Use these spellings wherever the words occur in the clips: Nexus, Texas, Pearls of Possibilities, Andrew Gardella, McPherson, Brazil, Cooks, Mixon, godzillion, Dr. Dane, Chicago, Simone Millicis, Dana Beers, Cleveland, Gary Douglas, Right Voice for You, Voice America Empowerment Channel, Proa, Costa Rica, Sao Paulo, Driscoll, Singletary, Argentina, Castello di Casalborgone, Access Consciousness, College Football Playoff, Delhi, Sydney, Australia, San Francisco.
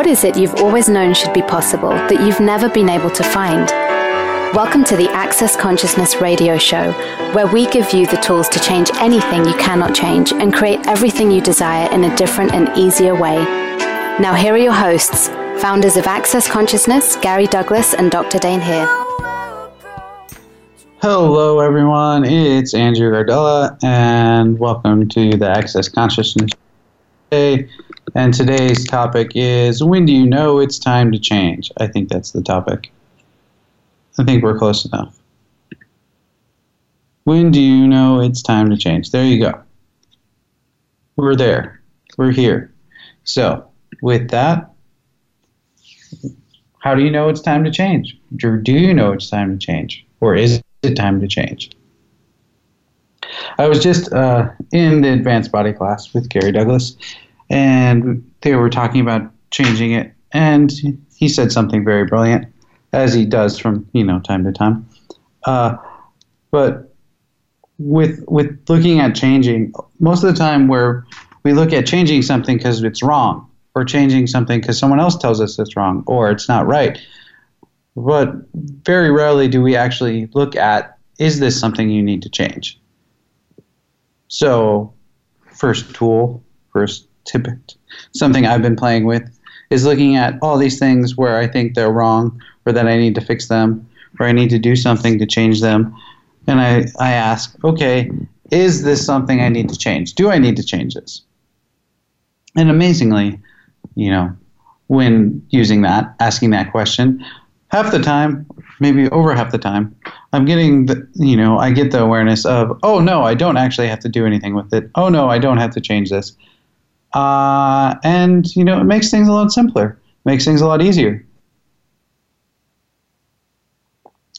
What is it you've always known should be possible that you've never been able to find? Welcome to the Access Consciousness radio show, where we give you the tools to change anything you cannot change and create everything you desire in a different and easier way. Now here are your hosts, founders of Access Consciousness, Gary Douglas and Dr. Dane here. Hello everyone, it's Andrew Gardella and welcome to the Access Consciousness Day. And today's topic is, when do you know it's time to change? I think that's the topic. I think we're close enough. When do you know it's time to change? There you go. We're there. We're here. So, with that, how do you know it's time to change? Or do you know it's time to change? Or is it time to change? I was just in the advanced body class with Gary Douglas, and they were talking about changing it, and he said something very brilliant, as he does from, time to time. But with looking at changing, most of the time where we look at changing something because it's wrong, or changing something because someone else tells us it's wrong, or it's not right. But very rarely do we actually look at, is this something you need to change? So, first tip, something I've been playing with is looking at all these things where I think they're wrong, or that I need to fix them, or I need to do something to change them. And I ask, okay, is this something I need to change? Do I need to change this? And amazingly, when using that, asking that question, half the time, maybe over half the time, I'm getting I get the awareness of, oh no, I don't actually have to do anything with it. Oh no, I don't have to change this. And, it makes things a lot simpler, makes things a lot easier.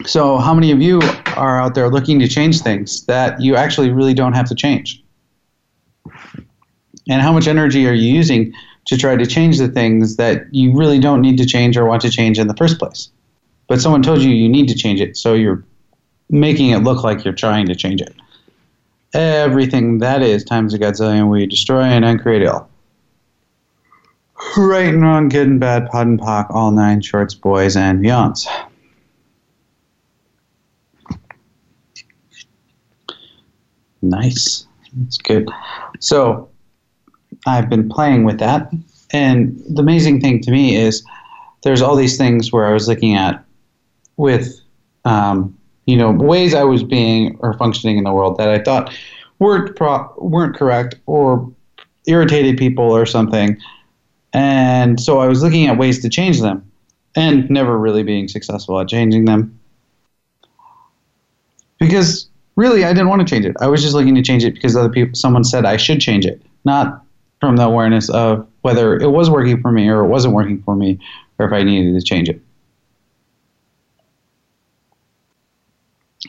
So how many of you are out there looking to change things that you actually really don't have to change? And how much energy are you using to try to change the things that you really don't need to change or want to change in the first place? But someone told you need to change it, so you're making it look like you're trying to change it. Everything that is times a godzillion, we destroy and uncreate it all. Right and wrong, good and bad, pod and pock, all nine shorts, boys and beyonds. Nice. That's good. So I've been playing with that, and the amazing thing to me is there's all these things where I was looking at with ways I was being or functioning in the world that I thought weren't correct or irritated people or something. And so I was looking at ways to change them and never really being successful at changing them, because really I didn't want to change it. I was just looking to change it because someone said I should change it, not from the awareness of whether it was working for me or it wasn't working for me or if I needed to change it.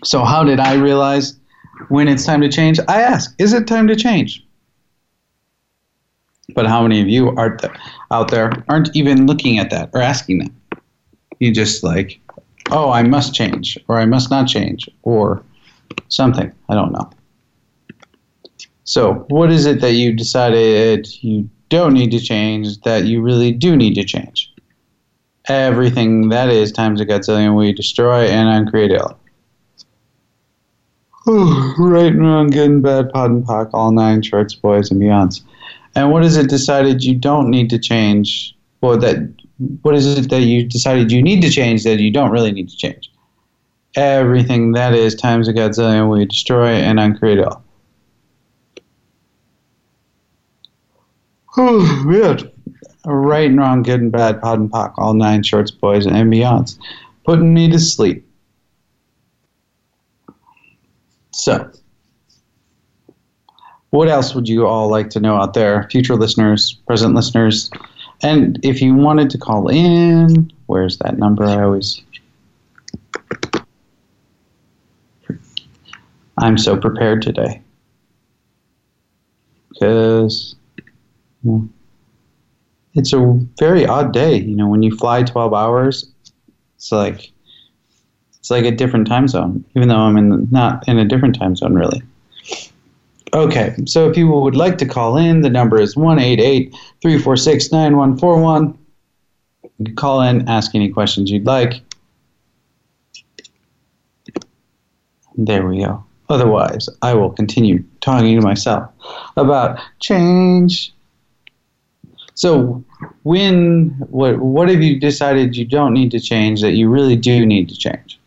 So how did I realize when it's time to change? I ask, is it time to change? But how many of you are out there aren't even looking at that or asking that? You just like, oh, I must change, or I must not change, or something. I don't know. So what is it that you decided you don't need to change that you really do need to change? Everything that is times a godzillion, we destroy and uncreate it all. Ooh, right and wrong, good and bad, pod and pock, all nine shorts, boys and beyonds. And what is it decided you don't need to change? What is it that you decided you need to change that you don't really need to change? Everything that is times a godzillion, we destroy and uncreate it all. Ooh, weird. Right and wrong, good and bad, pod and pock, all nine shorts, boys and beyonds. Putting me to sleep. So, what else would you all like to know out there, future listeners, present listeners? And if you wanted to call in, where's that number? I'm so prepared today. Because it's a very odd day, when you fly 12 hours, it's like a different time zone, even though I'm not in a different time zone, really. Okay, so if you would like to call in, the number is 1-888-346-9141. You can call in, ask any questions you'd like. There we go. Otherwise, I will continue talking to myself about change. So, what have you decided you don't need to change that you really do need to change?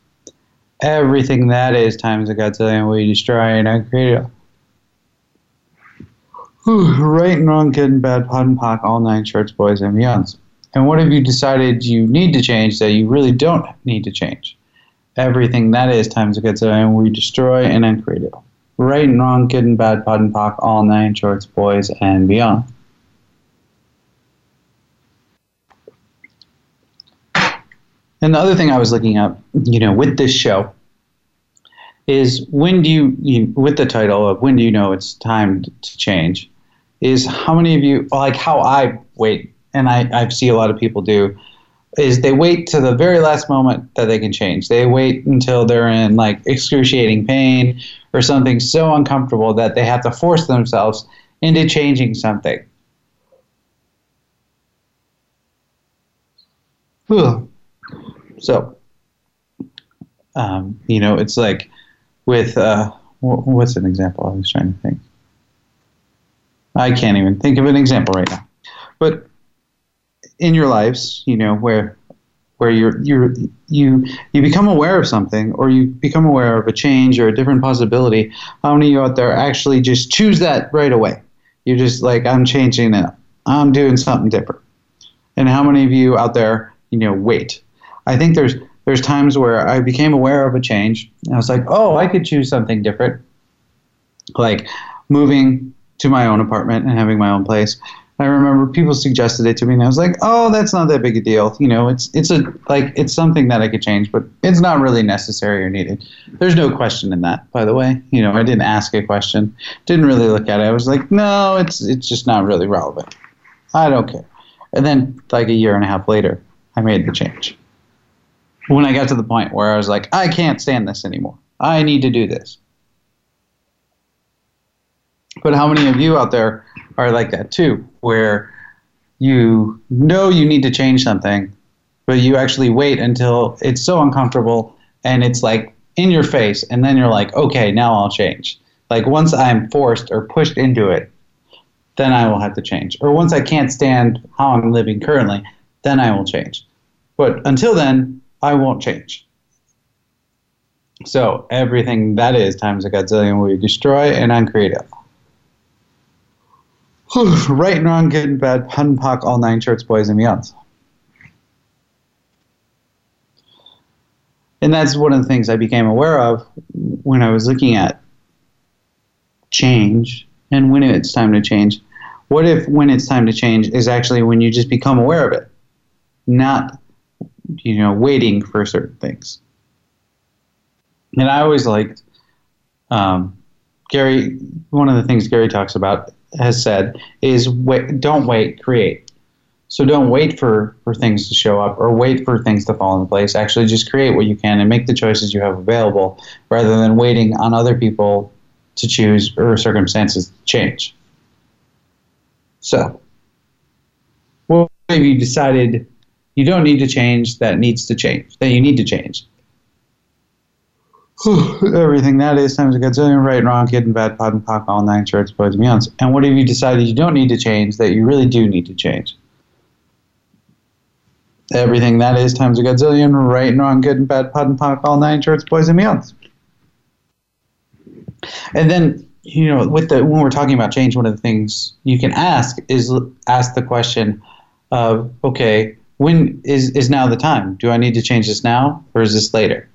Everything that is times a Godzillion we destroy and uncreate it. Right and wrong, good and bad, pot and pock, all nine shorts, boys and beyonds. And what have you decided you need to change that you really don't need to change? Everything that is times a Godzillion we destroy and uncreate it. Right and wrong, good and bad, pot and pock, all nine shorts, boys and beyond. And the other thing I was looking up, with this show, is when do you, with the title of when do you know it's time to change, is how many of you, like how I wait, and I see a lot of people do, is they wait to the very last moment that they can change. They wait until they're in like excruciating pain or something so uncomfortable that they have to force themselves into changing something. Ugh. So, it's like with, what's an example? I was trying to think. I can't even think of an example right now. But in your lives, where you become aware of something or you become aware of a change or a different possibility, how many of you out there actually just choose that right away? You're just like, I'm changing it. I'm doing something different. And how many of you out there, wait? I think there's times where I became aware of a change, and I was like, oh, I could choose something different, like moving to my own apartment and having my own place. I remember people suggested it to me, and I was like, oh, that's not that big a deal. It's something that I could change, but it's not really necessary or needed. There's no question in that, by the way. I didn't ask a question, didn't really look at it. I was like, no, it's just not really relevant. I don't care. And then like a year and a half later, I made the change. When I got to the point where I was like, I can't stand this anymore. I need to do this. But how many of you out there are like that too, where you know you need to change something, but you actually wait until it's so uncomfortable and it's like in your face, and then you're like, okay, now I'll change. Like once I'm forced or pushed into it, then I will have to change. Or once I can't stand how I'm living currently, then I will change. But until then, I won't change. So everything that is times a Godzillion we destroy and uncreate it. Right and wrong, good and bad, pun and pock, all nine shorts, boys and beyonds. And that's one of the things I became aware of when I was looking at change and when it's time to change. What if when it's time to change is actually when you just become aware of it, not waiting for certain things. And I always liked Gary, one of the things Gary talks about, has said, is don't wait, create. So don't wait for things to show up or wait for things to fall into place. Actually just create what you can and make the choices you have available rather than waiting on other people to choose or circumstances to change. So, what have you decided you don't need to change that needs to change, that you need to change? Everything that is times a Godzillion, right and wrong, good and bad, pot and pock, all nine shorts, boys and beyonds. And what have you decided you don't need to change that you really do need to change? Everything that is times a Godzillion, right and wrong, good and bad, pot and pock, all nine shorts, boys and beyonds. And then, when we're talking about change, one of the things you can ask is ask the question of, okay, when is now the time? Do I need to change this now or is this later?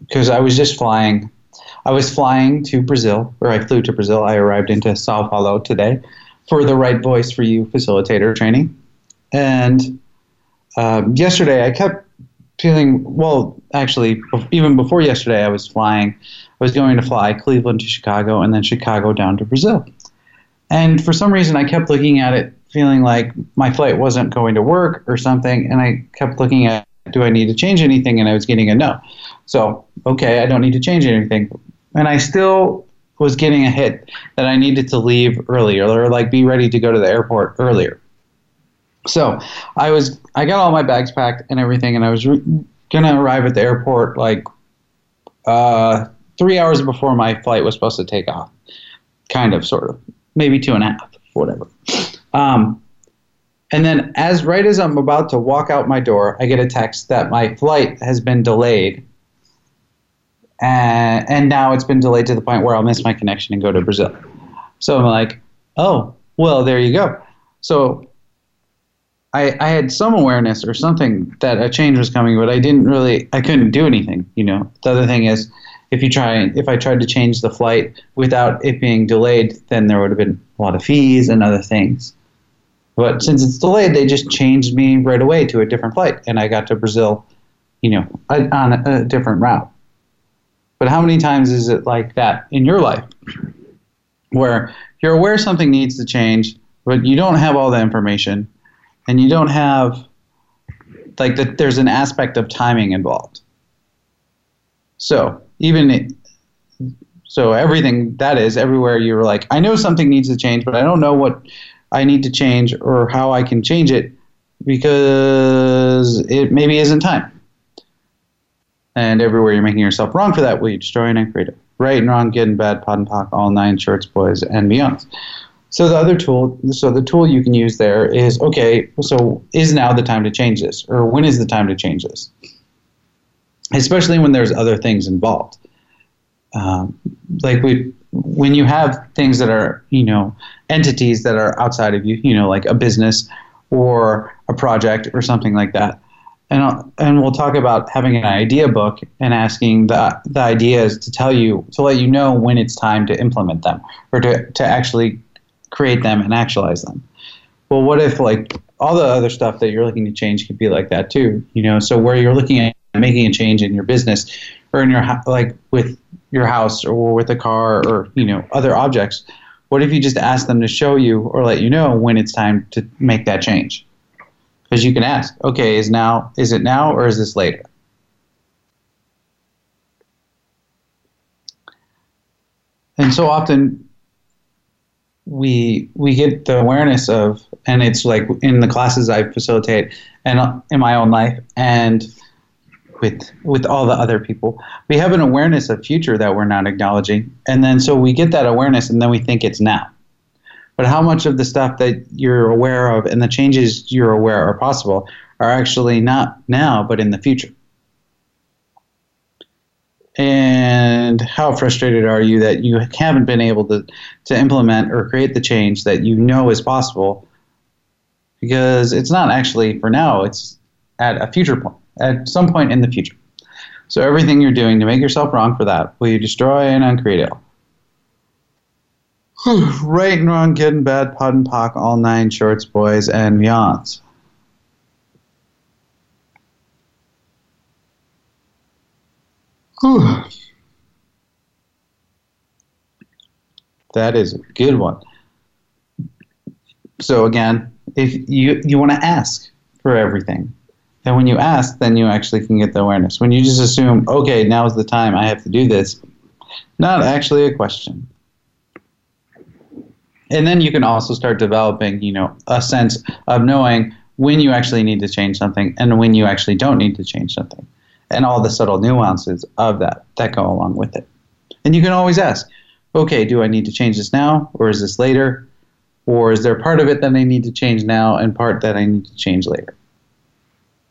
Because I was flying to Brazil, or I flew to Brazil. I arrived into Sao Paulo today for the Right Voice for You facilitator training. And yesterday I kept feeling, well, actually, even before yesterday I was flying. I was going to fly Cleveland to Chicago and then Chicago down to Brazil. And for some reason I kept looking at it feeling like my flight wasn't going to work or something, and I kept looking at, do I need to change anything? And I was getting a no. So, okay, I don't need to change anything. And I still was getting a hit that I needed to leave earlier or like be ready to go to the airport earlier. So I got all my bags packed and everything, and I was gonna arrive at the airport like 3 hours before my flight was supposed to take off, kind of, sort of, maybe 2.5, whatever. And then right as I'm about to walk out my door, I get a text that my flight has been delayed, and now it's been delayed to the point where I'll miss my connection and go to Brazil. So I'm like, oh, well, there you go. So I had some awareness or something that a change was coming, but I couldn't do anything, you know. The other thing is, if I tried to change the flight without it being delayed, then there would have been a lot of fees and other things. But since it's delayed, they just changed me right away to a different flight, and I got to Brazil, you know, on a different route. But how many times is it like that in your life, where you're aware something needs to change, but you don't have all the information, and you don't have, like, that there's an aspect of timing involved. So everything, that is, everywhere you're like, I know something needs to change, but I don't know what I need to change or how I can change it, because it maybe isn't time. And everywhere you're making yourself wrong for that, will you destroy and create it? Right and wrong, good and bad, pot and pock, all nine shorts, boys, and beyonds. So the tool you can use there is, okay, so is now the time to change this? Or when is the time to change this? Especially when there's other things involved. When you have things that are, you know, entities that are outside of you, you know, like a business or a project or something like that. And we'll talk about having an idea book and asking the ideas to let you know when it's time to implement them or to actually create them and actualize them. Well, what if, like, all the other stuff that you're looking to change could be like that too, you know? So where you're looking at making a change in your business or in your, like, with your house or with a car or, you know, other objects, what if you just ask them to show you or let you know when it's time to make that change? Because you can ask, okay, is it now or is this later? And so often we get the awareness of, and it's like in the classes I facilitate and in my own life and with all the other people, we have an awareness of future that we're not acknowledging. And then so we get that awareness and then we think it's now. But how much of the stuff that you're aware of and the changes you're aware are possible are actually not now, but in the future? And how frustrated are you that you haven't been able to implement or create the change that you know is possible, because it's not actually for now, it's at a future point. At some point in the future. So everything you're doing to make yourself wrong for that, will you destroy and uncreate it? Right and wrong, good and bad, pot and pock, all nine shorts, boys, and beyonds. That is a good one. So again, if you want to ask for everything. And when you ask, then you actually can get the awareness. When you just assume, okay, now's the time, I have to do this, not actually a question. And then you can also start developing, you know, a sense of knowing when you actually need to change something and when you actually don't need to change something, and all the subtle nuances of that go along with it. And you can always ask, okay, do I need to change this now, or is this later, or is there part of it that I need to change now and part that I need to change later?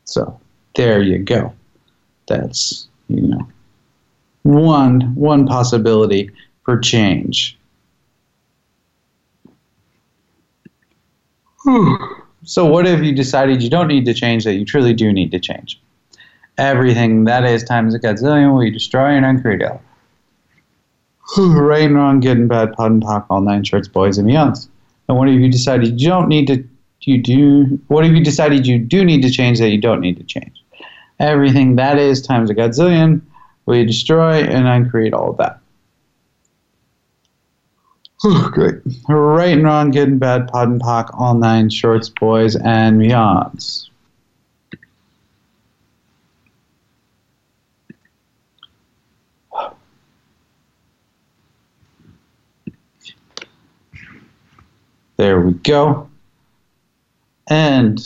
So there you go. That's, you know, one possibility for change. Whew. So what if you decided you don't need to change that you truly do need to change? Everything that is times a gazillion, will you destroy and uncreate it? Right and wrong, good and bad, pot and pock, all nine shorts, boys and beyonds. And what if you decided you don't need to what if you decided you do need to change that you don't need to change? Everything that is times a godzillion, will you destroy and uncreate all of that? Whew, great. Right and wrong, good and bad, pod and pock, all nine shorts, boys, and beyonds. There we go. And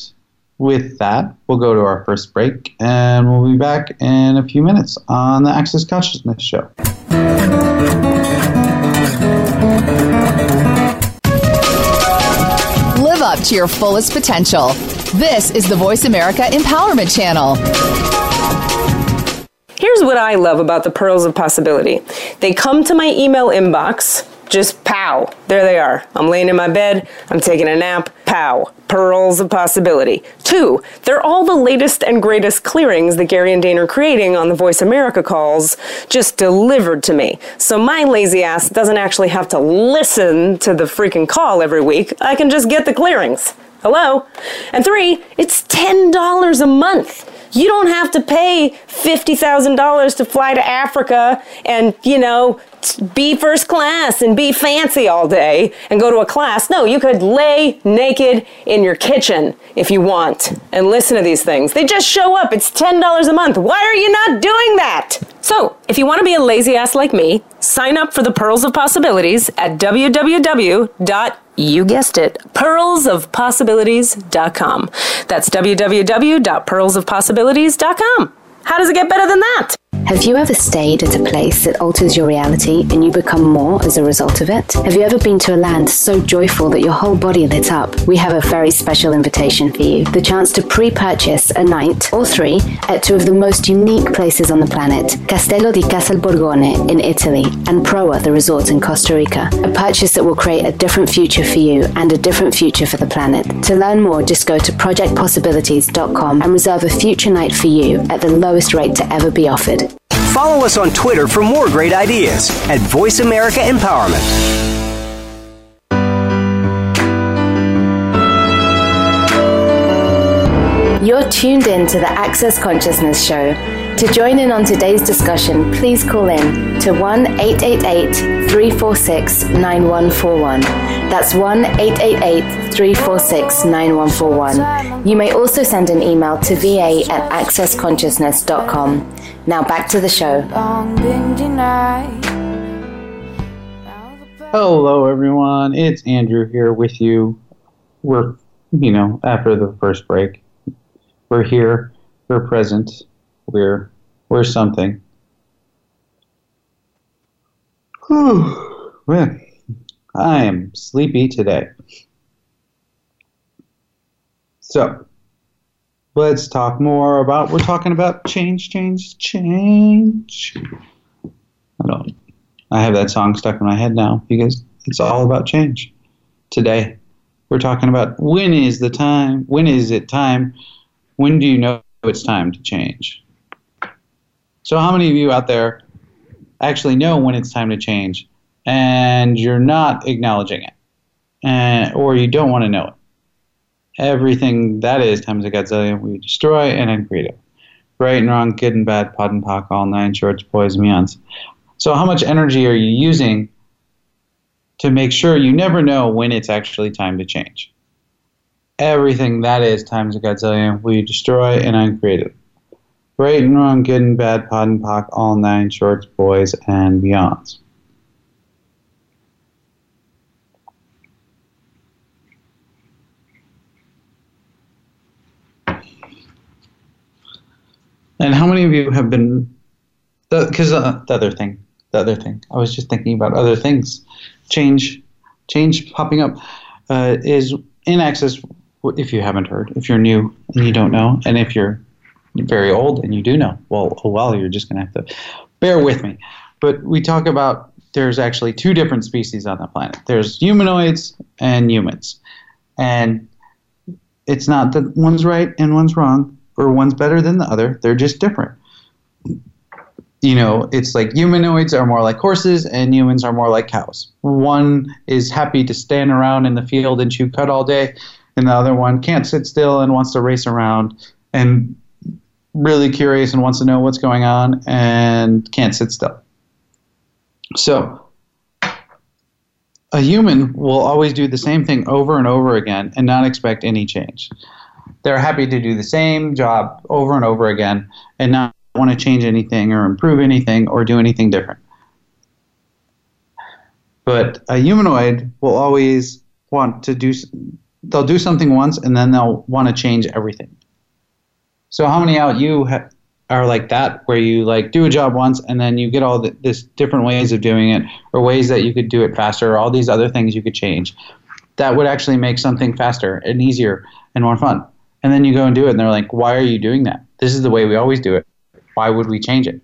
with that, we'll go to our first break, and we'll be back in a few minutes on the Access Consciousness Show. Live up to your fullest potential. This is the Voice America Empowerment Channel. Here's what I love about the Pearls of Possibility. They come to my email inbox, just pow, there they are. I'm laying in my bed, I'm taking a nap, pow, Pearls of Possibility. 2, they're all the latest and greatest clearings that Gary and Dane are creating on the Voice America calls, just delivered to me. So my lazy ass doesn't actually have to listen to the freaking call every week. I can just get the clearings. Hello? And 3, it's $10 a month. You don't have to pay $50,000 to fly to Africa and, you know, be first class and be fancy all day and go to a class. No, you could lay naked in your kitchen if you want and listen to these things. They just show up. It's $10 a month. Why are you not doing that? So, if you want to be a lazy ass like me, sign up for the Pearls of Possibilities at www.pearlsofpossibilities.com. That's www.pearlsofpossibilities.com. How does it get better than that? Have you ever stayed at a place that alters your reality and you become more as a result of it? Have you ever been to a land so joyful that your whole body lit up? We have a very special invitation for you. The chance to pre-purchase a night or 3 at 2 of the most unique places on the planet, Castello di Casalborgone in Italy and Proa, the resort in Costa Rica. A purchase that will create a different future for you and a different future for the planet. To learn more, just go to projectpossibilities.com and reserve a future night for you at the lowest rate to ever be offered. Follow us on Twitter for more great ideas at Voice America Empowerment. You're tuned in to the Access Consciousness Show. To join in on today's discussion, please call in to 1-888-346-9141. That's 1-888-346-9141. You may also send an email to va@accessconsciousness.com. Now back to the show. Hello, everyone. It's Andrew here with you. We're, you know, after the first break, we're here. We're present. We're something. Whew. I am sleepy today. So, let's talk more about, we're talking about change. I have that song stuck in my head now because it's all about change. Today, we're talking about when is it time? When do you know it's time to change? So how many of you out there actually know when it's time to change and you're not acknowledging it, or you don't want to know it? Everything that is times a gazillion we destroy and uncreate it. Right and wrong, good and bad, pod and pock, all 9 shorts, boys, meons. So how much energy are you using to make sure you never know when it's actually time to change? Everything that is times a gazillion we destroy and uncreate it. Right and wrong, good and bad, pod and pock, all 9 shorts, boys, and meons. And how many of you have been, because the other thing, I was just thinking about other things, change popping up is in Access, if you haven't heard, if you're new and you don't know, and if you're very old and you do know, well, you're just going to have to bear with me. But we talk about there's actually 2 different species on the planet. There's humanoids and humans. And it's not that one's right and one's wrong, or one's better than the other. They're just different. You know, it's like humanoids are more like horses and humans are more like cows. One is happy to stand around in the field and chew cud all day, and the other one can't sit still and wants to race around and really curious and wants to know what's going on and can't sit still. So a human will always do the same thing over and over again and not expect any change. They're happy to do the same job over and over again and not want to change anything or improve anything or do anything different. But a humanoid will always want to do they'll do something once and then they'll want to change everything. So how many out you are like that, where you like do a job once and then you get all this different ways of doing it, or ways that you could do it faster, or all these other things you could change that would actually make something faster and easier and more fun. And then you go and do it and they're like, why are you doing that? This is the way we always do it. Why would we change it?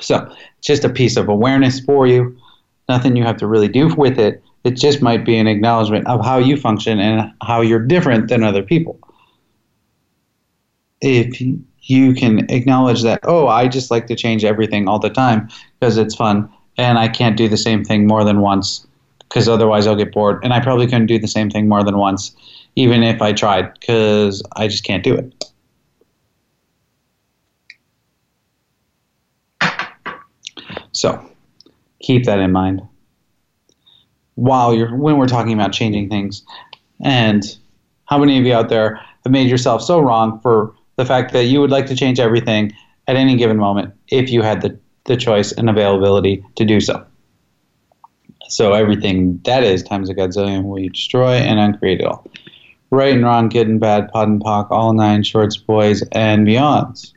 So it's just a piece of awareness for you. Nothing you have to really do with it. It just might be an acknowledgement of how you function and how you're different than other people. If you can acknowledge that, oh, I just like to change everything all the time because it's fun, and I can't do the same thing more than once because otherwise I'll get bored, and I probably couldn't do the same thing more than once even if I tried because I just can't do it. So keep that in mind when we're talking about changing things. And how many of you out there have made yourself so wrong for the fact that you would like to change everything at any given moment if you had the choice and availability to do so? So everything that is times a godzillion will you destroy and uncreate it all. Right and wrong, good and bad, pod and poc, all nine shorts, boys, and beyonds.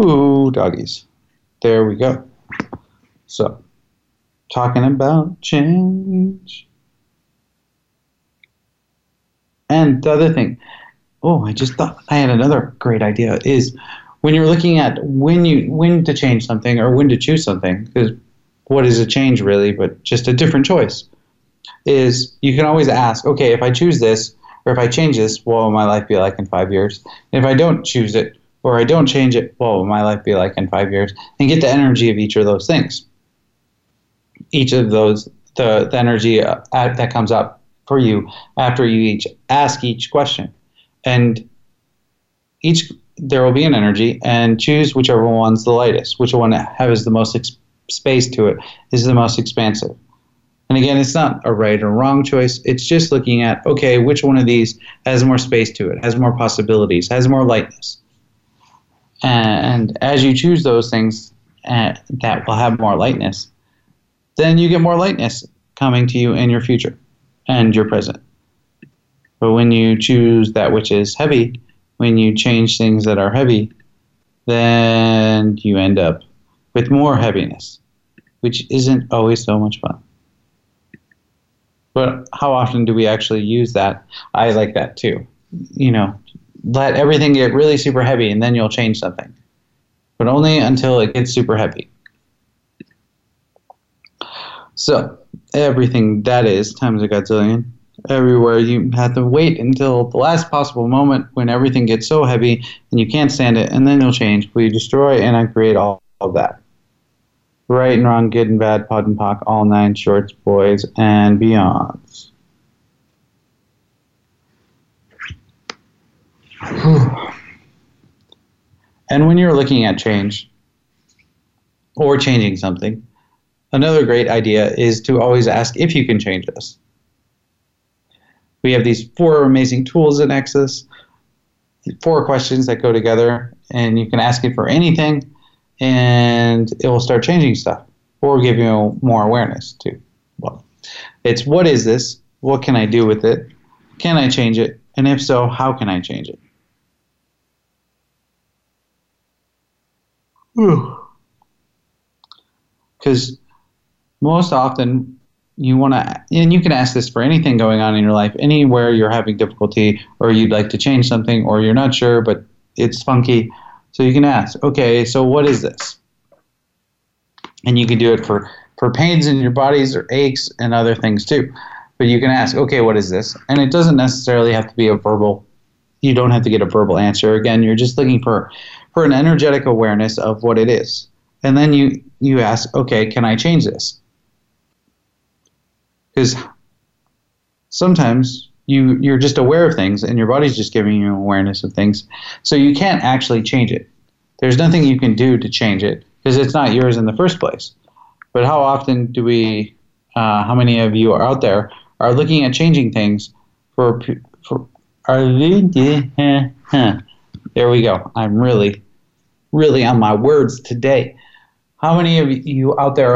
Ooh, doggies. There we go. So, talking about change. And the other thing, I just thought I had another great idea, is when you're looking at when to change something or when to choose something, because what is a change really but just a different choice, is you can always ask, okay, if I choose this or if I change this, what will my life be like in 5 years? And if I don't choose it, or I don't change it, what will my life be like in 5 years? And get the energy of each of those things. Each of those, the energy that comes up for you after you each ask each question. And each, there will be an energy, and choose whichever one's the lightest, which one has the most space to it, is the most expansive. And again, it's not a right or wrong choice. It's just looking at, okay, which one of these has more space to it, has more possibilities, has more lightness. And as you choose those things that will have more lightness, then you get more lightness coming to you in your future and your present. But when you choose that which is heavy, when you change things that are heavy, then you end up with more heaviness, which isn't always so much fun. But how often do we actually use that? I like that too, Let everything get really super heavy and then you'll change something. But only until it gets super heavy. So, everything that is times a godzillion. Everywhere you have to wait until the last possible moment when everything gets so heavy and you can't stand it, and then you'll change. Will you destroy and uncreate all of that? Right and wrong, good and bad, pod and poc, all nine shorts, boys, and beyonds. And when you're looking at change or changing something, another great idea is to always ask if you can change this. We have these 4 amazing tools in Nexus, 4 questions that go together, and you can ask it for anything and it will start changing stuff or give you more awareness too. Well, it's what is this? What can I do with it? Can I change it? And if so, how can I change it? Because most often you want to, and you can ask this for anything going on in your life, anywhere you're having difficulty or you'd like to change something or you're not sure but it's funky. So you can ask, okay, so what is this? And you can do it for pains in your bodies or aches and other things too. But you can ask, okay, what is this? And it doesn't necessarily have to be a verbal, you don't have to get a verbal answer. Again, you're just looking for an energetic awareness of what it is. And then you ask, okay, can I change this? Because sometimes you're just aware of things and your body's just giving you awareness of things. So you can't actually change it. There's nothing you can do to change it because it's not yours in the first place. But how often do we, how many of you are out there are looking at changing things there we go. I'm really on my words today. How many of you out there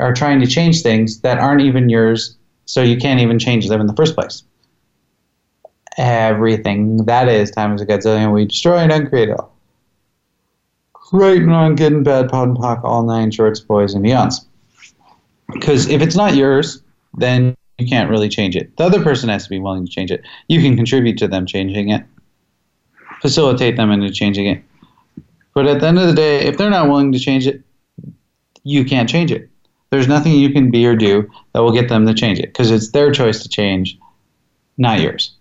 are trying to change things that aren't even yours, so you can't even change them in the first place? Everything that is, time is a godzillion. We destroy and uncreate all. Right and wrong, good and bad, pot and pock, all nine shorts, boys and beyonds. Because if it's not yours, then you can't really change it. The other person has to be willing to change it. You can contribute to them changing it, facilitate them into changing it. But at the end of the day, if they're not willing to change it, you can't change it. There's nothing you can be or do that will get them to change it, because it's their choice to change, not yours.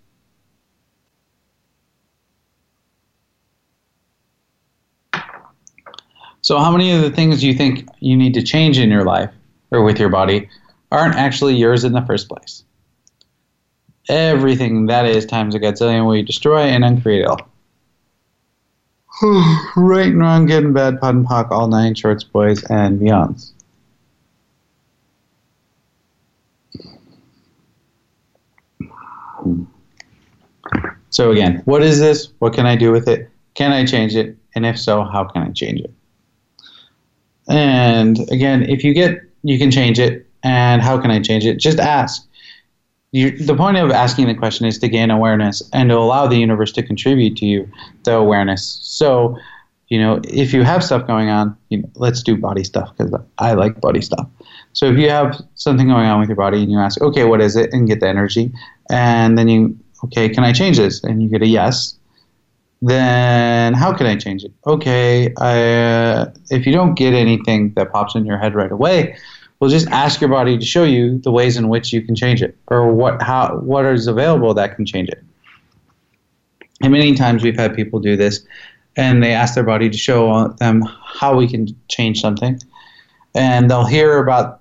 So how many of the things you think you need to change in your life or with your body aren't actually yours in the first place? Everything that is, times a godzillion, we destroy and uncreate all. Right and wrong, good and bad, pot and pock, all nine shorts, boys and beyonds. So again, what is this? What can I do with it? Can I change it? And if so, how can I change it? And again, if you get, you can change it. And how can I change it? Just ask. The point of asking the question is to gain awareness and to allow the universe to contribute to you the awareness. So, you know, if you have stuff going on, you know, let's do body stuff because I like body stuff. So if you have something going on with your body and you ask, okay, what is it? And get the energy. And then you, okay, can I change this? And you get a yes. Then how can I change it? Okay, if you don't get anything that pops in your head right away, well, just ask your body to show you the ways in which you can change it, or what is available that can change it. And many times we've had people do this, and they ask their body to show them how we can change something, and they'll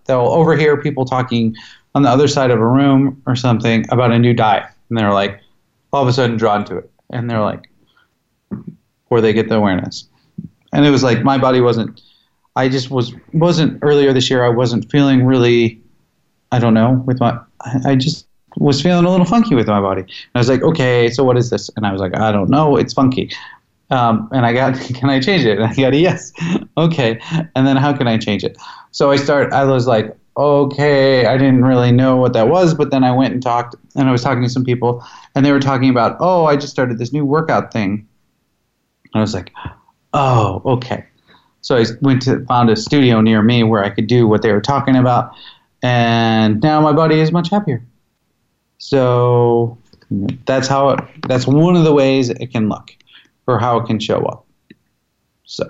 overhear people talking on the other side of a room or something about a new diet, and they're like, all of a sudden drawn to it, and they're like. Where they get the awareness. And it was like my body wasn't earlier this year, I wasn't feeling really, I don't know, I just was feeling a little funky with my body. And I was like, okay, so what is this? And I was like, I don't know, it's funky. And I got, can I change it? And I got a yes. Okay. And then how can I change it? So I was like, okay, I didn't really know what that was, but then I went and talked, and I was talking to some people, and they were talking about, oh, I just started this new workout thing. And I was like, oh, okay. So I found a studio near me where I could do what they were talking about, and now my body is much happier. So that's how that's one of the ways it can look, or how it can show up. So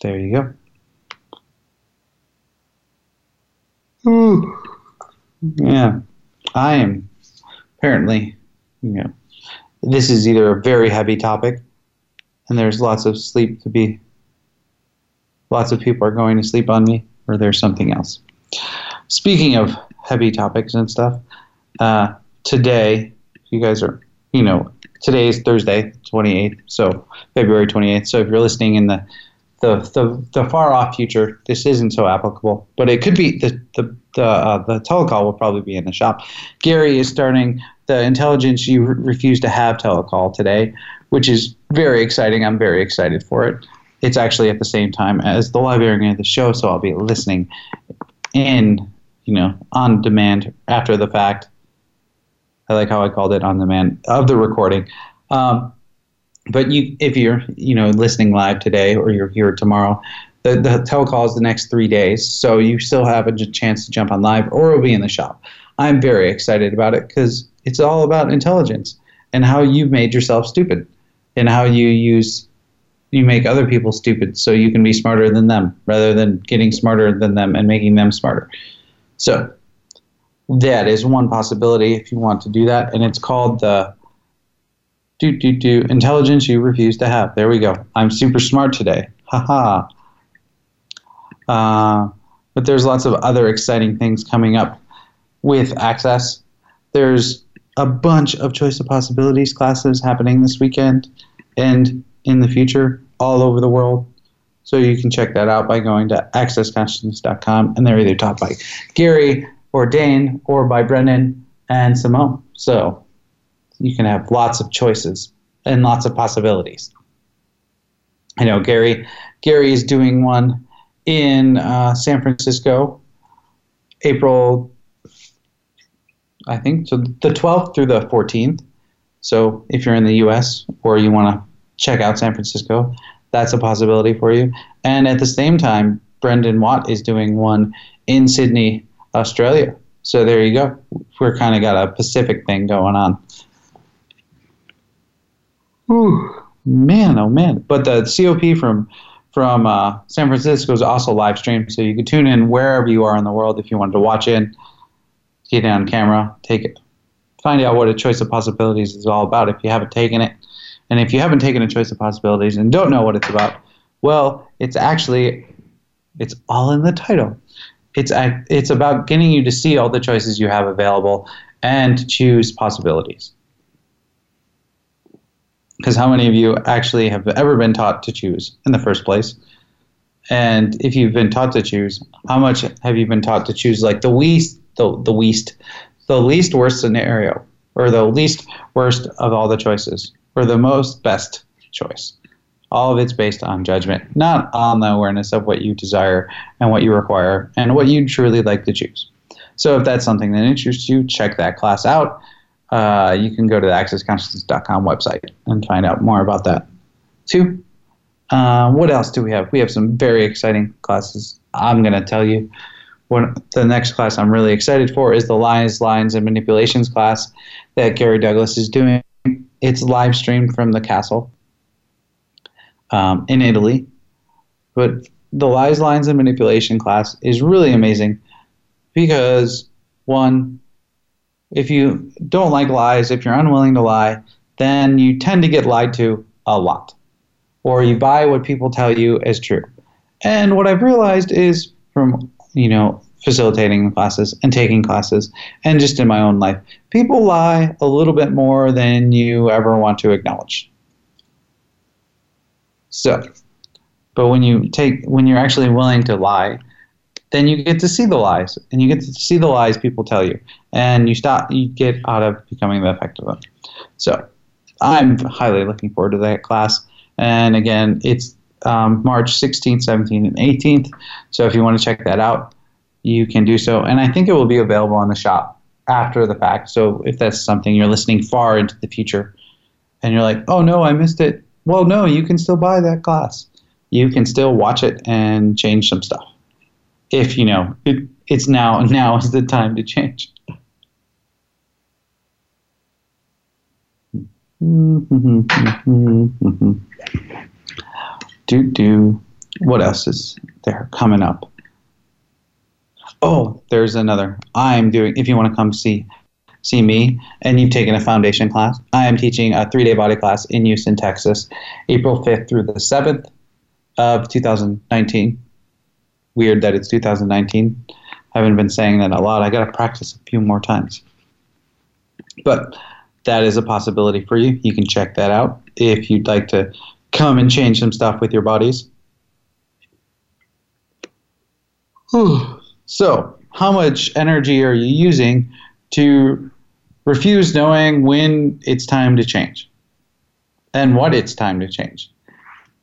there you go. Ooh. Yeah, I am apparently, you know, this is either a very heavy topic, and there's lots of sleep to be, lots of people are going to sleep on me, or there's something else. Speaking of heavy topics and stuff, today, if you guys are, you know, today is Thursday, 28th, so February 28th. So if you're listening in the far off future, this isn't so applicable, but it could be the telecall will probably be in the shop. Gary is starting the Intelligence You Refuse to Have telecall today, which is very exciting. I'm very excited for it. It's actually at the same time as the live airing of the show, so I'll be listening in, you know, on demand after the fact. I like how I called it on demand of the recording. But if you're, you know, listening live today, or you're here tomorrow, the telecall is the next 3 days, so you still have a chance to jump on live, or it'll be in the shop. I'm very excited about it because it's all about intelligence and how you've made yourself stupid, and how you make other people stupid so you can be smarter than them, rather than getting smarter than them and making them smarter. So that is one possibility if you want to do that, and it's called the Intelligence You Refuse to Have. There we go. I'm super smart today. Ha ha. But there's lots of other exciting things coming up with Access. There's a bunch of Choice of Possibilities classes happening this weekend and in the future all over the world. So you can check that out by going to accessconsciousness.com, and they're either taught by Gary or Dane or by Brendan and Simone. So you can have lots of choices and lots of possibilities. I know Gary is doing one in San Francisco, April, I think, so the 12th through the 14th. So if you're in the U.S. or you want to check out San Francisco, that's a possibility for you. And at the same time, Brendan Watt is doing one in Sydney, Australia. So there you go. We're kind of got a Pacific thing going on. Ooh, man, oh man. But the COP from San Francisco is also live streamed, so you can tune in wherever you are in the world if you wanted to watch in, get it on camera, take it. Find out what a choice of possibilities is all about if you haven't taken it. And if you haven't taken a choice of possibilities and don't know what it's about, well, it's actually, it's all in the title. It's about getting you to see all the choices you have available and choose possibilities. Because how many of you actually have ever been taught to choose in the first place? And if you've been taught to choose, how much have you been taught to choose like the least worst scenario, or the least worst of all the choices, or the most best choice? All of it's based on judgment, not on the awareness of what you desire and what you require and what you truly like to choose. So if that's something that interests you, check that class out. You can go to the accessconsciousness.com website and find out more about that too. What else do we have? We have some very exciting classes. I'm going to tell you what the next class I'm really excited for is the Lies, Lines, and Manipulations class that Gary Douglas is doing. It's live streamed from the castle in Italy. But the Lies, Lines, and Manipulation class is really amazing because, one, if you don't like lies, if you're unwilling to lie, then you tend to get lied to a lot. Or you buy what people tell you as true. And what I've realized is from, facilitating classes and taking classes and just in my own life, people lie a little bit more than you ever want to acknowledge. So, but when you're actually willing to lie, then you get to see the lies, and you get to see the lies people tell you, and you get out of becoming the effect of them. So I'm highly looking forward to that class. And again, it's March 16th, 17th, and 18th. So if you want to check that out, you can do so. And I think it will be available on the shop after the fact. So if that's something you're listening far into the future and you're like, oh no, I missed it. Well, no, you can still buy that class. You can still watch it and change some stuff. If it's now is the time to change. What else is there coming up? Oh, there's another. If you want to come see me, and you've taken a foundation class, I am teaching a 3-day body class in Houston, Texas, April 5th through the 7th of 2019. Weird that it's 2019. I haven't been saying that a lot. I got to practice a few more times. But that is a possibility for you. You can check that out if you'd like to come and change some stuff with your bodies. So, how much energy are you using to refuse knowing when it's time to change and what it's time to change?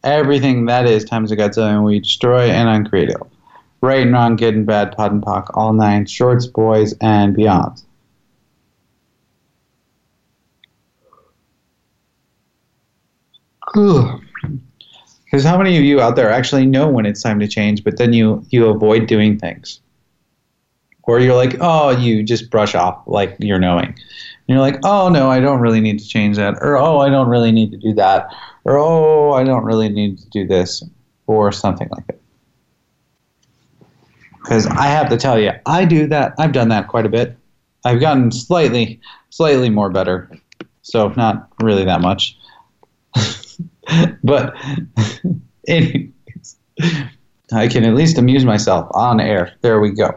Everything that is times of Godzilla, and we destroy and uncreate it. Right and wrong, good and bad, pod and pock, all nine, shorts, boys, and beyond. Because how many of you out there actually know when it's time to change, but then you avoid doing things? Or you're like, oh, you just brush off like you're knowing. And you're like, oh, no, I don't really need to change that. Or, oh, I don't really need to do that. Or, oh, I don't really need to do this. Or something like that. Because I have to tell you, I do that. I've done that quite a bit. I've gotten slightly more better. So not really that much. But anyways, I can at least amuse myself on air. There we go.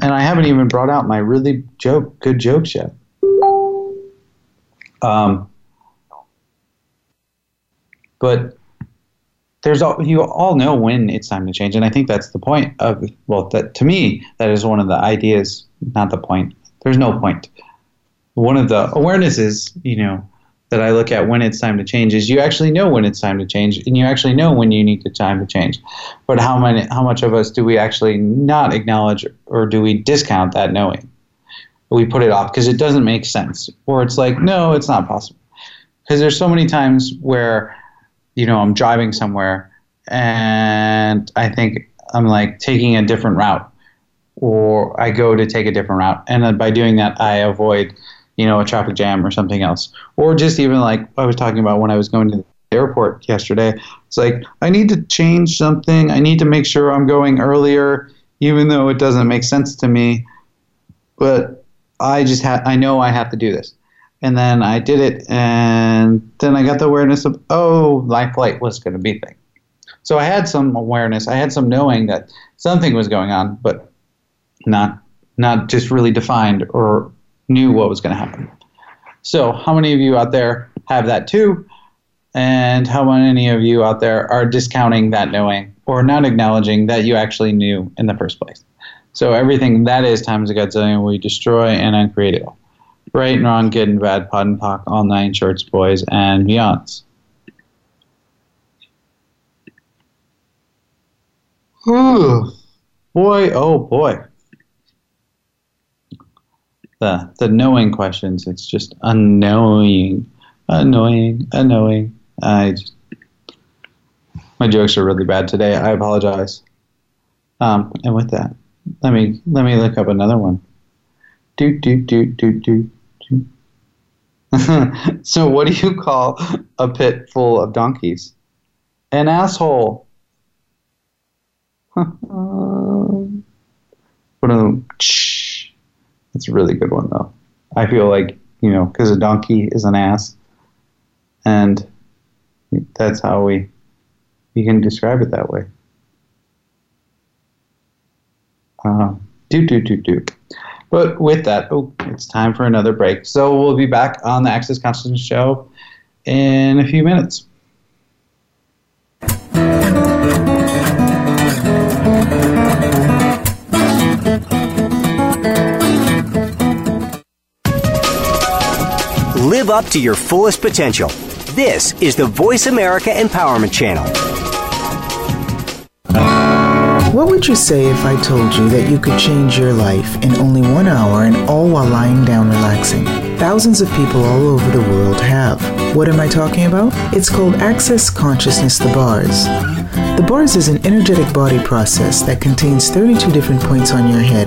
And I haven't even brought out my really good jokes yet. But you all know when it's time to change, and I think that's the point of, to me, that is one of the ideas, not the point. There's no point. One of the awarenesses, that I look at when it's time to change is you actually know when it's time to change, and you actually know when you need the time to change. But how much of us do we actually not acknowledge, or do we discount that knowing? We put it off because it doesn't make sense, or it's like, no, it's not possible. Because there's so many times where, you know, I'm driving somewhere and I think I'm like taking a different route, or I go to take a different route. And then by doing that, I avoid, you know, a traffic jam or something else. Or just even like I was talking about when I was going to the airport yesterday, it's like I need to change something. I need to make sure I'm going earlier, even though it doesn't make sense to me. But I know I have to do this. And then I did it, and then I got the awareness of, oh, my flight was going to be thing. So I had some awareness. I had some knowing that something was going on, but not just really defined or knew what was going to happen. So how many of you out there have that too? And how many of you out there are discounting that knowing or not acknowledging that you actually knew in the first place? So everything that is times a godzillion, we destroy and uncreate it all. Right and wrong, good and bad, pod and pock, all nine shorts, boys and beyonds. Ooh, boy, oh boy. The knowing questions, it's just annoying. My jokes are really bad today. I apologize. And with that, let me look up another one. So what do you call a pit full of donkeys? An asshole. That's a really good one, though. I feel like, you know, because a donkey is an ass. And that's how we can describe it that way. But with that, it's time for another break. So we'll be back on the Access Consciousness Show in a few minutes. Live up to your fullest potential. This is the Voice America Empowerment Channel. What would you say if I told you that you could change your life in only 1 hour, and all while lying down relaxing? Thousands of people all over the world have. What am I talking about? It's called Access Consciousness, the bars. The bars is an energetic body process that contains 32 different points on your head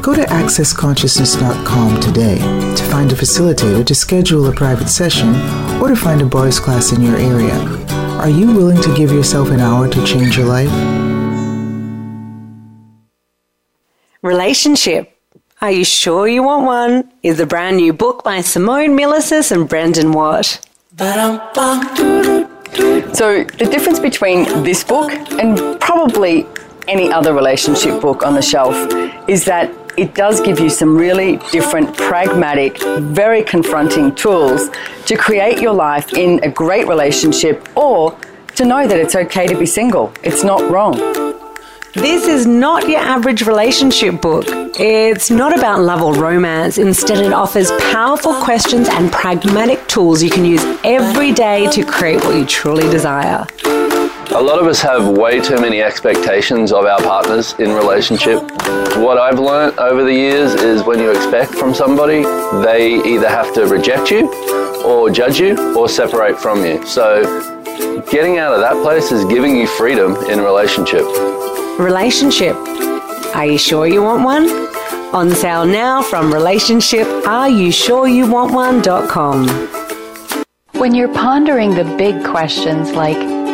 Go to accessconsciousness.com today to find a facilitator, to schedule a private session, or to find a bars class in your area. Are you willing to give yourself an hour to change your life? Relationship. Are you sure you want one? Is the brand new book by Simone Millicis and Brendan Watt. So the difference between this book and probably any other relationship book on the shelf is that it does give you some really different, pragmatic, very confronting tools to create your life in a great relationship, or to know that it's okay to be single. It's not wrong. This is not your average relationship book. It's not about love or romance. Instead, it offers powerful questions and pragmatic tools you can use every day to create what you truly desire. A lot of us have way too many expectations of our partners in relationship. What I've learned over the years is when you expect from somebody, they either have to reject you or judge you or separate from you. So getting out of that place is giving you freedom in relationship. Relationship. Are you sure you want one? On sale now from relationshipareyoursureyouwantone.com. When you're pondering the big questions like,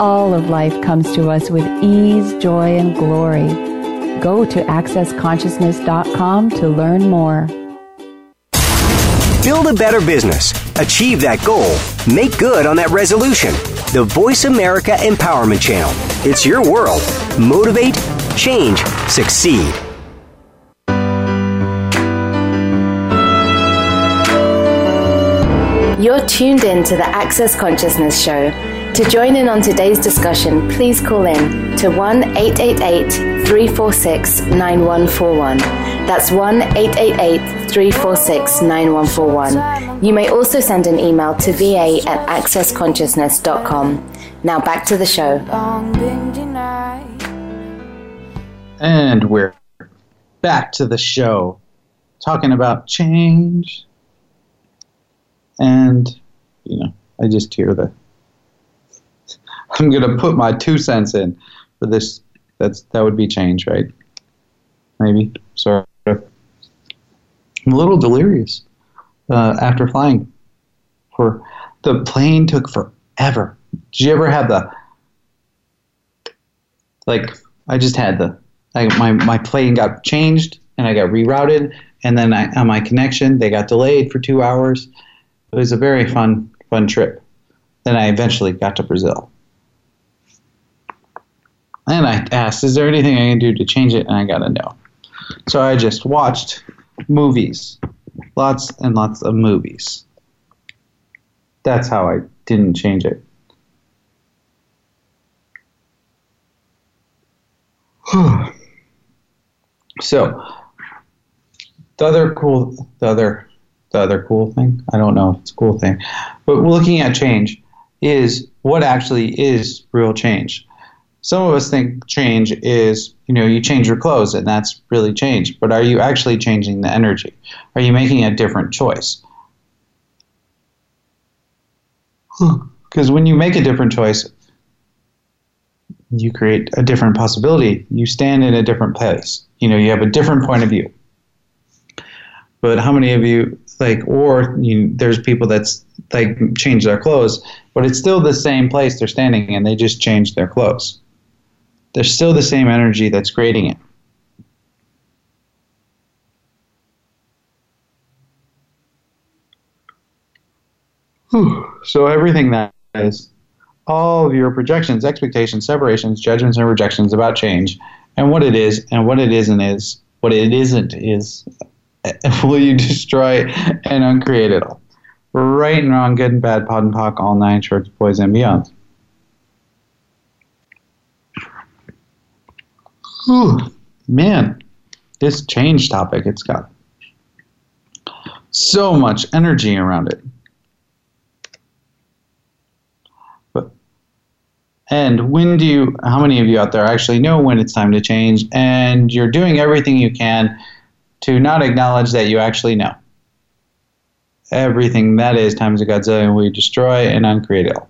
All of life comes to us with ease, joy, and glory. Go to AccessConsciousness.com to learn more. Build a better business. Achieve that goal. Make good on that resolution. The Voice America Empowerment Channel. It's your world. Motivate, change, succeed. You're tuned in to the Access Consciousness Show. To join in on today's discussion, please call in to 1-888-346-9141. That's 1-888-346-9141. You may also send an email to va@accessconsciousness.com. Now back to the show. And we're back to the show, talking about change. And, you know, I just hear the... I'm going to put my 2 cents in for this. That would be change, right? Maybe. Sorry. I'm a little delirious after flying. The plane took forever. Did you ever have my plane got changed and I got rerouted, and then on my connection they got delayed for 2 hours. It was a very fun trip. Then I eventually got to Brazil. And I asked, is there anything I can do to change it? And I got a no. So I just watched movies. Lots and lots of movies. That's how I didn't change it. So, the other cool thing, I don't know if it's a cool thing, but looking at change is what actually is real change. Some of us think change is, you change your clothes and that's really change. But are you actually changing the energy? Are you making a different choice? Because when you make a different choice, you create a different possibility. You stand in a different place. You have a different point of view. But how many of you, there's people that's, change their clothes, but it's still the same place they're standing in. They just change their clothes. There's still the same energy that's creating it. So everything that is, all of your projections, expectations, separations, judgments, and rejections about change, and what it is, and what it isn't is, what it isn't is, will you destroy and uncreate it all. Right and wrong, good and bad, pod and pock, all nine shorts, boys and beyond. Man, this change topic, it's got so much energy around it. And how many of you out there actually know when it's time to change, and you're doing everything you can to not acknowledge that you actually know? Everything that is times a godzillion, we destroy and uncreate it all.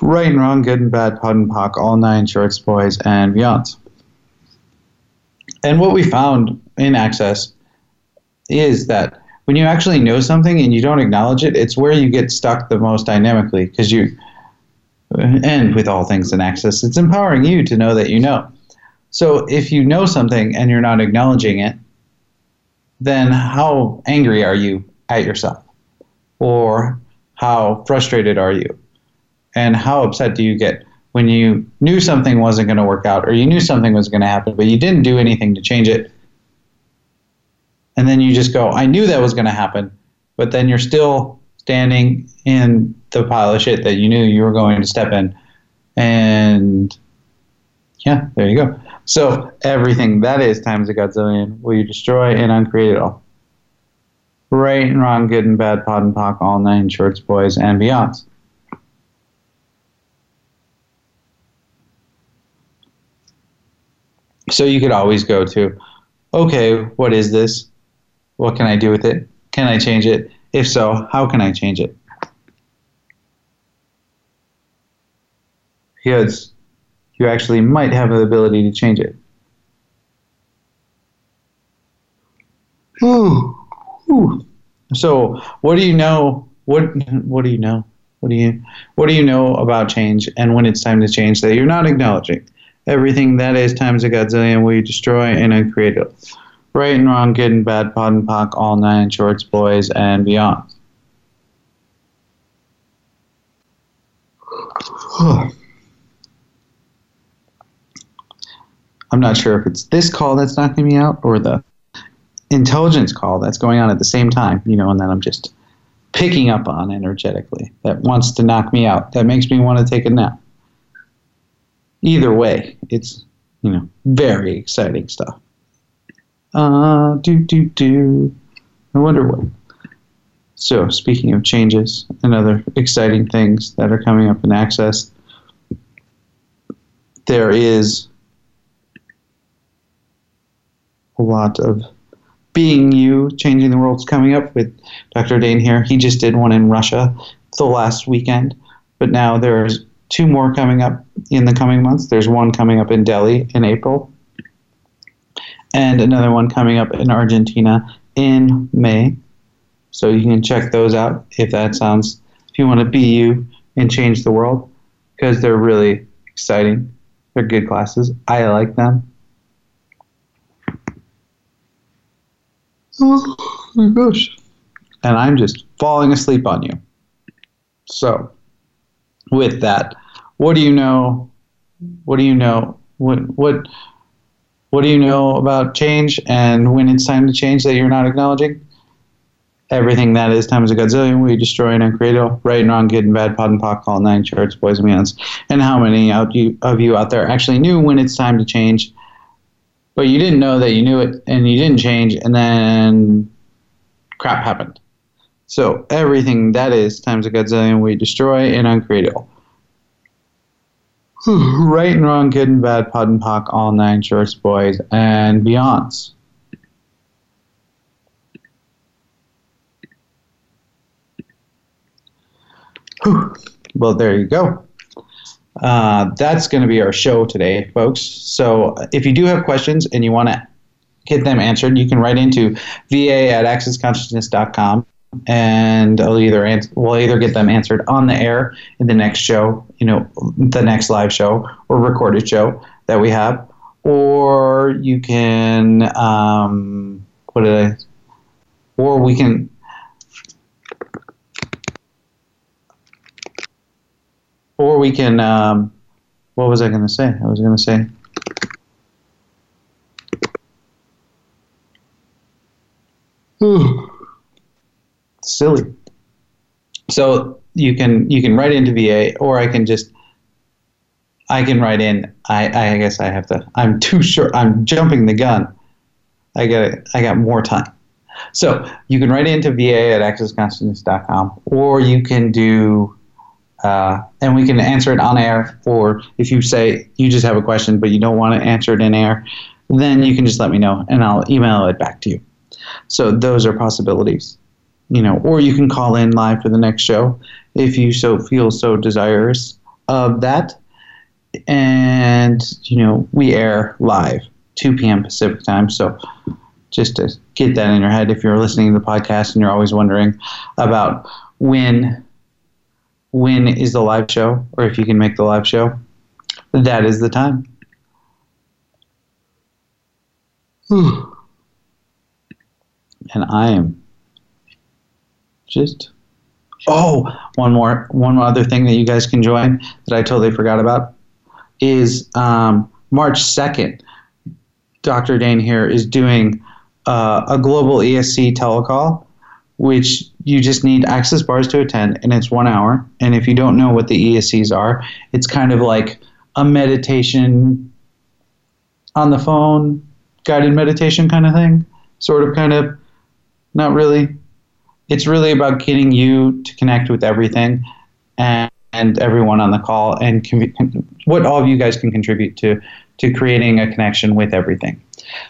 Right and wrong, good and bad, pod and pock, all nine shorts, boys, and beyonds. And what we found in Access is that when you actually know something and you don't acknowledge it, it's where you get stuck the most dynamically, because you end with all things in Access. It's empowering you to know that you know. So if you know something and you're not acknowledging it, then how angry are you at yourself? Or how frustrated are you? And how upset do you get when you knew something wasn't going to work out, or you knew something was going to happen, but you didn't do anything to change it? And then you just go, I knew that was going to happen, but then you're still standing in the pile of shit that you knew you were going to step in, and Yeah, there you go. So everything that is times a godzillion will you destroy and uncreate it all. Right and wrong, good and bad, pod and pock, all nine shorts, boys, and beyonds. So you could always go to, okay, what is this? What can I do with it? Can I change it? If so, how can I change it? Because you actually might have the ability to change it. Ooh. So, what do you know? What do you know about change and when it's time to change that you're not acknowledging? Everything that is times a godzillion will you destroy and uncreate it. Right and wrong, good and bad, pod and pock, all nine shorts, boys, and beyond. I'm not sure if it's this call that's knocking me out or the intelligence call that's going on at the same time, you know, and that I'm just picking up on energetically that wants to knock me out, that makes me want to take a nap. Either way, it's, you know, very exciting stuff. I wonder what. So, speaking of changes and other exciting things that are coming up in Access, there is a lot of Being You, Changing the World's coming up with Dr. Dane here. He just did one in Russia the last weekend, but now there's 2 more coming up in the coming months. There's one coming up in Delhi in April, and another one coming up in Argentina in May. So you can check those out if you want to be you and change the world, because they're really exciting. They're good classes. I like them. Oh my gosh. And I'm just falling asleep on you. So, with that, what do you know about change and when it's time to change that you're not acknowledging? Everything that is times a godzillion will you destroy and uncreate all, right and wrong, good and bad, pod and pock, all nine shorts, boys and beyonds. And how many of you out there actually knew when it's time to change, but you didn't know that you knew it and you didn't change, and then crap happened. So everything that is times a godzillion will you destroy and uncreate all. Right and wrong, good and bad, pod and pock, all nine shorts, boys, and beyonds. Whew. Well, there you go. That's going to be our show today, folks. So if you do have questions and you want to get them answered, you can write into va@accessconsciousness.com. And we'll either get them answered on the air in the next show, you know, the next live show or recorded show that we have, or you can what was I going to say? I was going to say. Ooh. Silly. So you can write into VA, or I can write in. I guess I have to. I'm too short. I'm jumping the gun. I got more time. So you can write into va@accessconsciousness.com, or you can do, and we can answer it on air. Or if you say you just have a question but you don't want to answer it in air, then you can just let me know and I'll email it back to you. So those are possibilities. You know, or you can call in live for the next show if you feel so desirous of that. And, you know, we air live 2 p.m. Pacific time. So just to get that in your head, if you're listening to the podcast and you're always wondering about when is the live show, or if you can make the live show, that is the time. And I am just, one other thing that you guys can join that I totally forgot about is March 2nd. Dr. Dane here is doing a global ESC telecall, which you just need access bars to attend, and it's 1 hour. And if you don't know what the ESCs are, it's kind of like a meditation on the phone, guided meditation kind of thing, sort of, kind of, not really. It's really about getting you to connect with everything and everyone on the call, and what all of you guys can contribute to creating a connection with everything.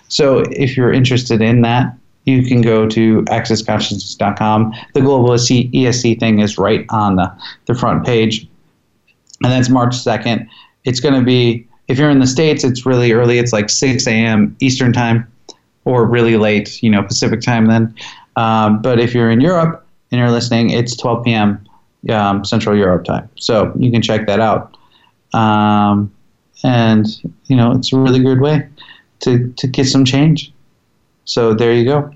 So if you're interested in that, you can go to accessconsciousness.com. The global ESC thing is right on the front page, and that's March 2nd. It's going to be, if you're in the States, it's really early. It's like 6 a.m. Eastern time, or really late, you know, Pacific time then. But if you're in Europe and you're listening, it's 12 p.m. Central Europe time. So you can check that out. And, you know, it's a really good way to get some change. So there you go.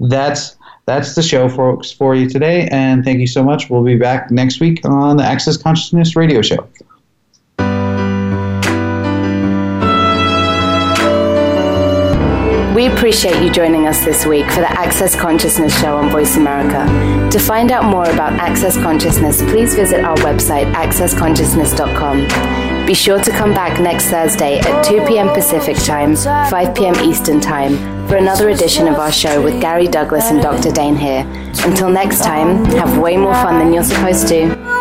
That's the show, folks, for you today. And thank you so much. We'll be back next week on the Access Consciousness Radio Show. We appreciate you joining us this week for the Access Consciousness Show on Voice America. To find out more about Access Consciousness, please visit our website, accessconsciousness.com. Be sure to come back next Thursday at 2 p.m. Pacific Time, 5 p.m. Eastern Time, for another edition of our show with Gary Douglas and Dr. Dane here. Until next time, have way more fun than you're supposed to.